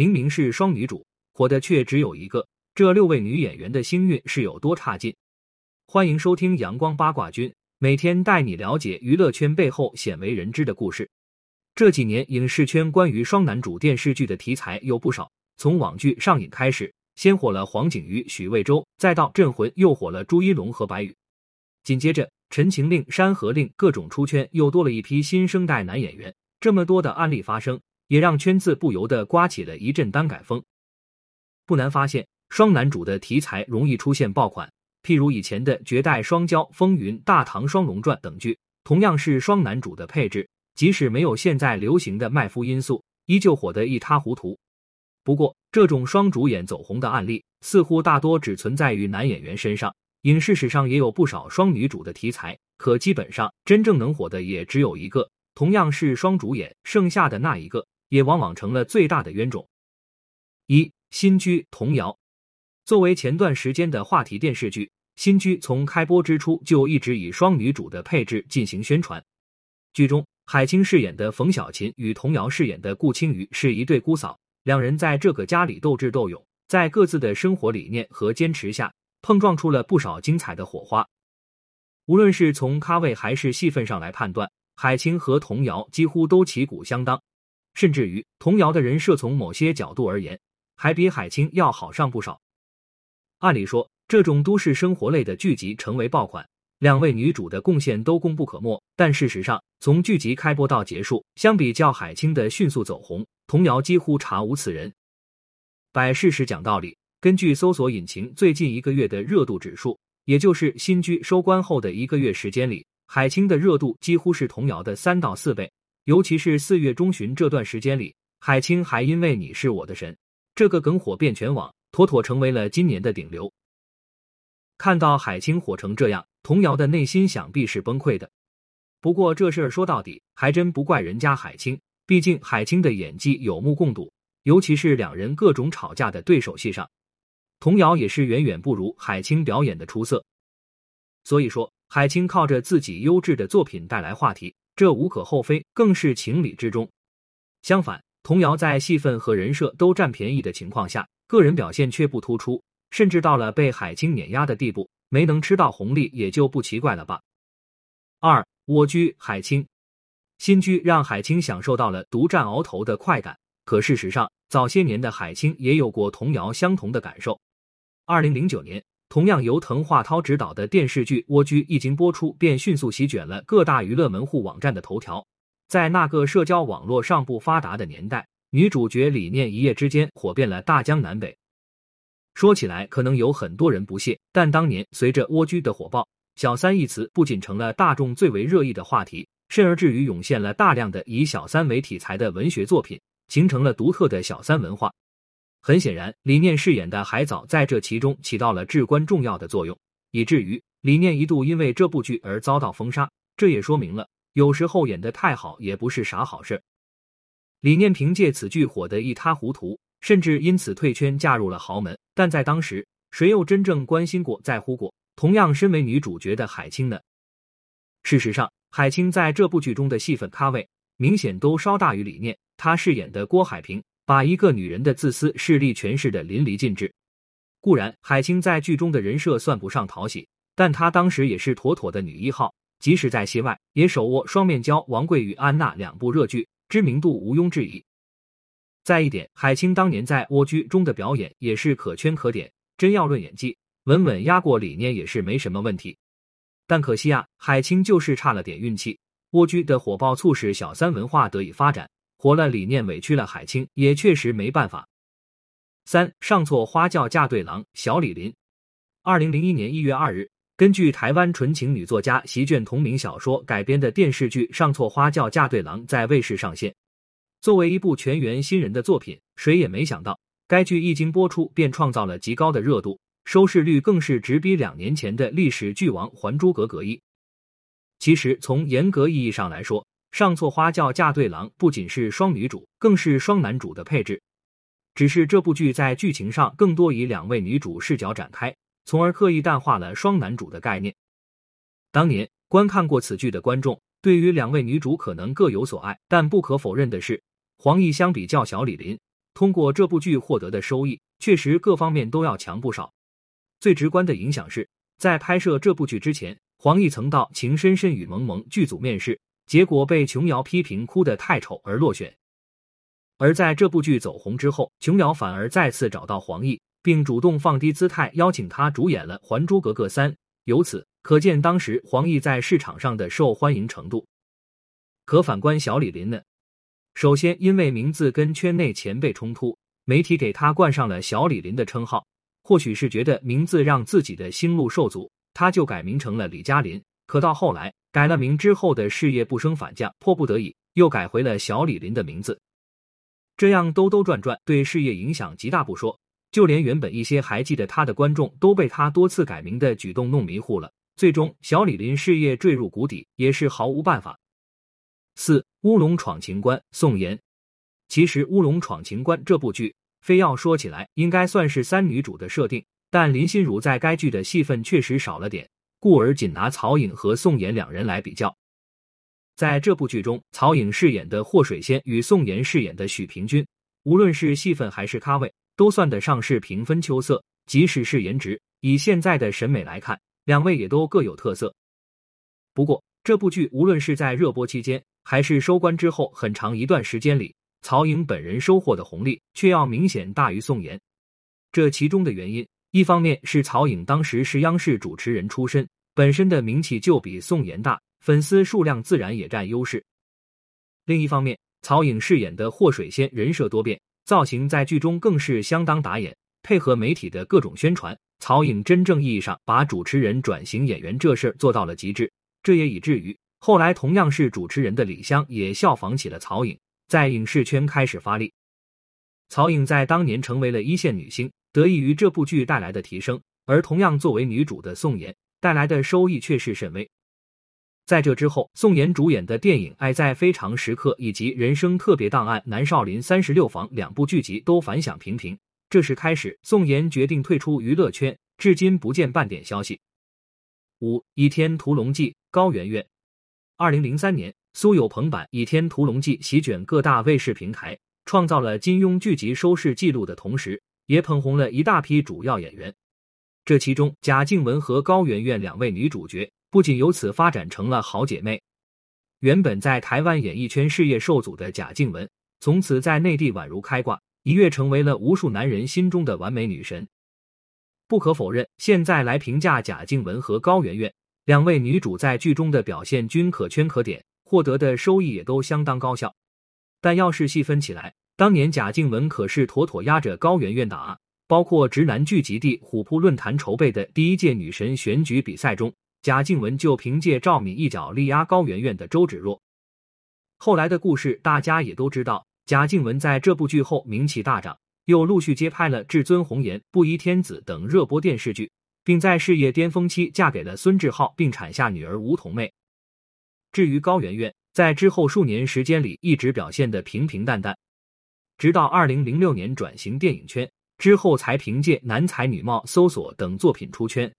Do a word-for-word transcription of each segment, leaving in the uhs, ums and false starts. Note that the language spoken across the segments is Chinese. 明明是双女主，火的却只有一个，这六位女演员的星运是有多差劲？欢迎收听阳光八卦君，每天带你了解娱乐圈背后鲜为人知的故事。这几年影视圈关于双男主电视剧的题材有不少，从网剧《上瘾》开始，先火了黄景瑜、许魏洲，再到《镇魂》又火了朱一龙和白宇，紧接着《陈情令》《山河令》各种出圈，又多了一批新生代男演员。这么多的案例发生，也让圈子不由得刮起了一阵单改风。不难发现，双男主的题材容易出现爆款，譬如以前的《绝代双骄》《风云》《大唐双龙传》等剧，同样是双男主的配置，即使没有现在流行的卖夫因素，依旧火得一塌糊涂。不过，这种双主演走红的案例，似乎大多只存在于男演员身上，影视史上也有不少双女主的题材，可基本上真正能火的也只有一个。同样是双主演，剩下的那一个也往往成了最大的冤种。一、新居童谣。作为前段时间的话题电视剧，新居从开播之初就一直以双女主的配置进行宣传。剧中，海清饰演的冯小琴与童谣饰演的顾青瑜是一对姑嫂，两人在这个家里斗智斗勇，在各自的生活理念和坚持下，碰撞出了不少精彩的火花。无论是从咖位还是戏份上来判断，海清和童谣几乎都旗鼓相当，甚至于童谣的人设从某些角度而言，还比海清要好上不少。按理说，这种都市生活类的剧集成为爆款，两位女主的贡献都功不可没，但事实上，从剧集开播到结束，相比较海清的迅速走红，童谣几乎查无此人。摆事实讲道理，根据搜索引擎最近一个月的热度指数，也就是新居收官后的一个月时间里，海清的热度几乎是童谣的三到四倍，尤其是四月中旬这段时间里，海清还因为你是我的神，这个梗火遍全网，妥妥成为了今年的顶流。看到海清火成这样，童谣的内心想必是崩溃的。不过这事儿说到底，还真不怪人家海清，毕竟海清的演技有目共睹，尤其是两人各种吵架的对手戏上，童谣也是远远不如海清表演的出色。所以说，海清靠着自己优质的作品带来话题，这无可厚非，更是情理之中。相反，童谣在戏份和人设都占便宜的情况下，个人表现却不突出，甚至到了被海清碾压的地步，没能吃到红利也就不奇怪了吧。二、蜗居海清。新居让海清享受到了独占鳌头的快感，可事实上，早些年的海清也有过童谣相同的感受。二零零九年，同样由滕华涛执导的电视剧《蜗居》一经播出便迅速席卷了各大娱乐门户网站的头条。在那个社交网络尚不发达的年代，女主角理念一夜之间火遍了大江南北。说起来可能有很多人不屑，但当年随着《蜗居》的火爆，小三一词不仅成了大众最为热议的话题，甚而至于涌现了大量的以小三为题材的文学作品，形成了独特的小三文化。很显然，李念饰演的海藻在这其中起到了至关重要的作用，以至于李念一度因为这部剧而遭到封杀。这也说明了，有时候演得太好也不是啥好事。李念凭借此剧火得一塌糊涂，甚至因此退圈嫁入了豪门，但在当时，谁又真正关心过在乎过同样身为女主角的海清呢？事实上，海清在这部剧中的戏份咖位明显都稍大于李念，她饰演的郭海平把一个女人的自私势力诠释得淋漓尽致。固然海清在剧中的人设算不上讨喜，但她当时也是妥妥的女一号，即使在戏外也手握《双面胶》《王贵与安娜》两部热剧，知名度毋庸置疑。再一点，海清当年在《蜗居》中的表演也是可圈可点，真要论演技，稳稳压过理念也是没什么问题。但可惜啊，海清就是差了点运气，《蜗居》的火爆促使小三文化得以发展，活了理念，委屈了海清，也确实没办法。三、上错花轿嫁对郎，小李林。二零零一年一月二日，根据台湾纯情女作家席卷同名小说改编的电视剧《上错花轿嫁对郎》在卫视上线。作为一部全员新人的作品，谁也没想到，该剧一经播出便创造了极高的热度，收视率更是直逼两年前的历史剧王《还珠格格》一。其实，从严格意义上来说，上错花轿嫁对郎不仅是双女主，更是双男主的配置。只是这部剧在剧情上更多以两位女主视角展开，从而刻意淡化了双男主的概念。当年观看过此剧的观众，对于两位女主可能各有所爱，但不可否认的是，黄奕相比较小李林，通过这部剧获得的收益，确实各方面都要强不少。最直观的影响是，在拍摄这部剧之前，黄奕曾到《情深深雨蒙蒙》剧组面试，结果被琼瑶批评哭得太丑而落选。而在这部剧走红之后，琼瑶反而再次找到黄奕，并主动放低姿态邀请他主演了《还珠格格三》，由此可见当时黄奕在市场上的受欢迎程度。可反观小李林呢？首先，因为名字跟圈内前辈冲突，媒体给他冠上了小李林的称号，或许是觉得名字让自己的心路受阻，他就改名成了李嘉林。可到后来改了名之后的事业不升反降，迫不得已又改回了小李林的名字。这样兜兜转转，对事业影响极大不说，就连原本一些还记得他的观众都被他多次改名的举动弄迷糊了，最终小李林事业坠入谷底，也是毫无办法。四、乌龙闯情关，宋妍。其实乌龙闯情关这部剧非要说起来应该算是三女主的设定，但林心如在该剧的戏份确实少了点，故而仅拿曹颖和宋妍两人来比较。在这部剧中，曹颖饰演的霍水仙与宋妍饰演的许平君，无论是戏份还是咖位，都算得上是平分秋色。即使是颜值，以现在的审美来看，两位也都各有特色。不过这部剧无论是在热播期间还是收官之后很长一段时间里，曹颖本人收获的红利却要明显大于宋妍。这其中的原因，一方面是曹颖当时是央视主持人出身，本身的名气就比宋妍大，粉丝数量自然也占优势。另一方面，曹颖饰演的霍水仙人设多变，造型在剧中更是相当打眼，配合媒体的各种宣传，曹颖真正意义上把主持人转型演员这事儿做到了极致。这也以至于后来同样是主持人的李湘也效仿起了曹颖，在影视圈开始发力。曹颖在当年成为了一线女星，得益于这部剧带来的提升，而同样作为女主的宋妍带来的收益却是甚微。在这之后，宋妍主演的电影《爱在非常时刻》以及《人生特别档案》《南少林三十六房》两部剧集都反响平平，这时开始宋妍决定退出娱乐圈，至今不见半点消息。五、倚天屠龙记，高圆圆。二零零三年，苏有朋版《倚天屠龙记》席卷各大卫视平台，创造了金庸剧集收视纪录的同时，也捧红了一大批主要演员。这其中，贾静雯和高圆圆两位女主角不仅由此发展成了好姐妹。原本在台湾演艺圈事业受阻的贾静雯，从此在内地宛如开挂，一跃成为了无数男人心中的完美女神。不可否认，现在来评价贾静雯和高圆圆两位女主在剧中的表现均可圈可点，获得的收益也都相当高效。但要是细分起来，当年贾静雯可是妥妥压着高圆圆的啊！包括直男聚集地虎扑论坛筹备的第一届女神选举比赛中，贾静雯就凭借赵敏一脚力压高圆圆的周芷若。后来的故事大家也都知道，贾静雯在这部剧后名气大涨，又陆续接拍了《至尊红颜》《布衣天子》等热播电视剧，并在事业巅峰期嫁给了孙志浩，并产下女儿吴桐妹。至于高圆圆，在之后数年时间里一直表现得平平淡淡，直到二零零六年转型电影圈之后，才凭借《男才女貌》《搜索》等作品出圈。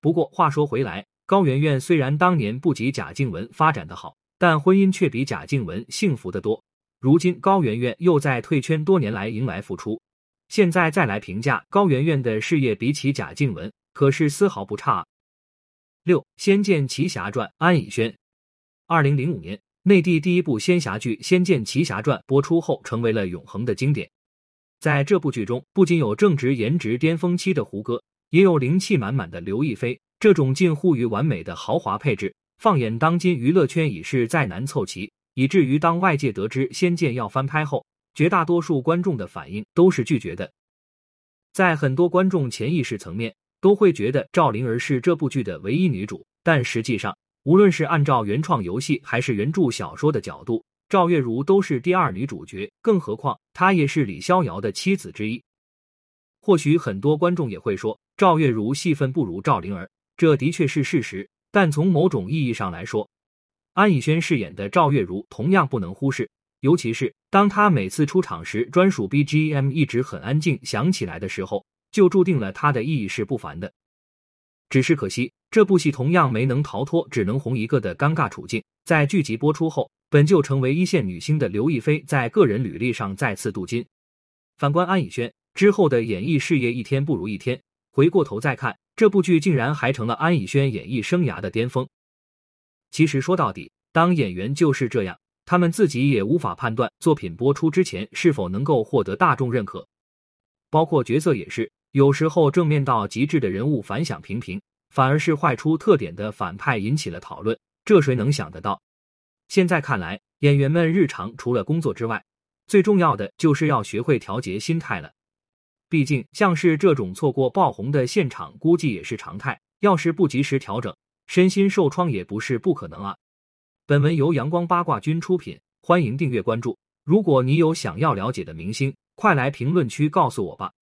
不过话说回来，高圆圆虽然当年不及贾静雯发展得好，但婚姻却比贾静雯幸福得多。如今高圆圆又在退圈多年来迎来复出，现在再来评价高圆圆的事业，比起贾静雯可是丝毫不差。六、仙剑奇侠传，安以轩。二零零五年，内地第一部仙侠剧《仙剑奇侠传》播出后成为了永恒的经典。在这部剧中，不仅有正值颜值巅峰期的胡歌，也有灵气满满的刘亦菲，这种近乎于完美的豪华配置，放眼当今娱乐圈已是再难凑齐，以至于当外界得知《仙剑》要翻拍后，绝大多数观众的反应都是拒绝的。在很多观众潜意识层面都会觉得赵灵儿是这部剧的唯一女主，但实际上无论是按照原创游戏还是原著小说的角度，赵月如都是第二女主角，更何况她也是李逍遥的妻子之一。或许很多观众也会说赵月如戏份不如赵灵儿，这的确是事实，但从某种意义上来说，安以轩饰演的赵月如同样不能忽视，尤其是当她每次出场时专属 B G M 一直很安静响起来的时候，就注定了她的意义是不凡的。只是可惜，这部戏同样没能逃脱只能红一个的尴尬处境。在剧集播出后，本就成为一线女星的刘亦菲在个人履历上再次镀金，反观安以轩之后的演艺事业一天不如一天，回过头再看，这部剧竟然还成了安以轩演艺生涯的巅峰。其实说到底，当演员就是这样，他们自己也无法判断作品播出之前是否能够获得大众认可。包括角色也是，有时候正面到极致的人物反响平平，反而是坏出特点的反派引起了讨论，这谁能想得到？现在看来，演员们日常除了工作之外，最重要的就是要学会调节心态了。毕竟像是这种错过爆红的现场估计也是常态，要是不及时调整，身心受创也不是不可能啊。本文由阳光八卦君出品，欢迎订阅关注。如果你有想要了解的明星，快来评论区告诉我吧。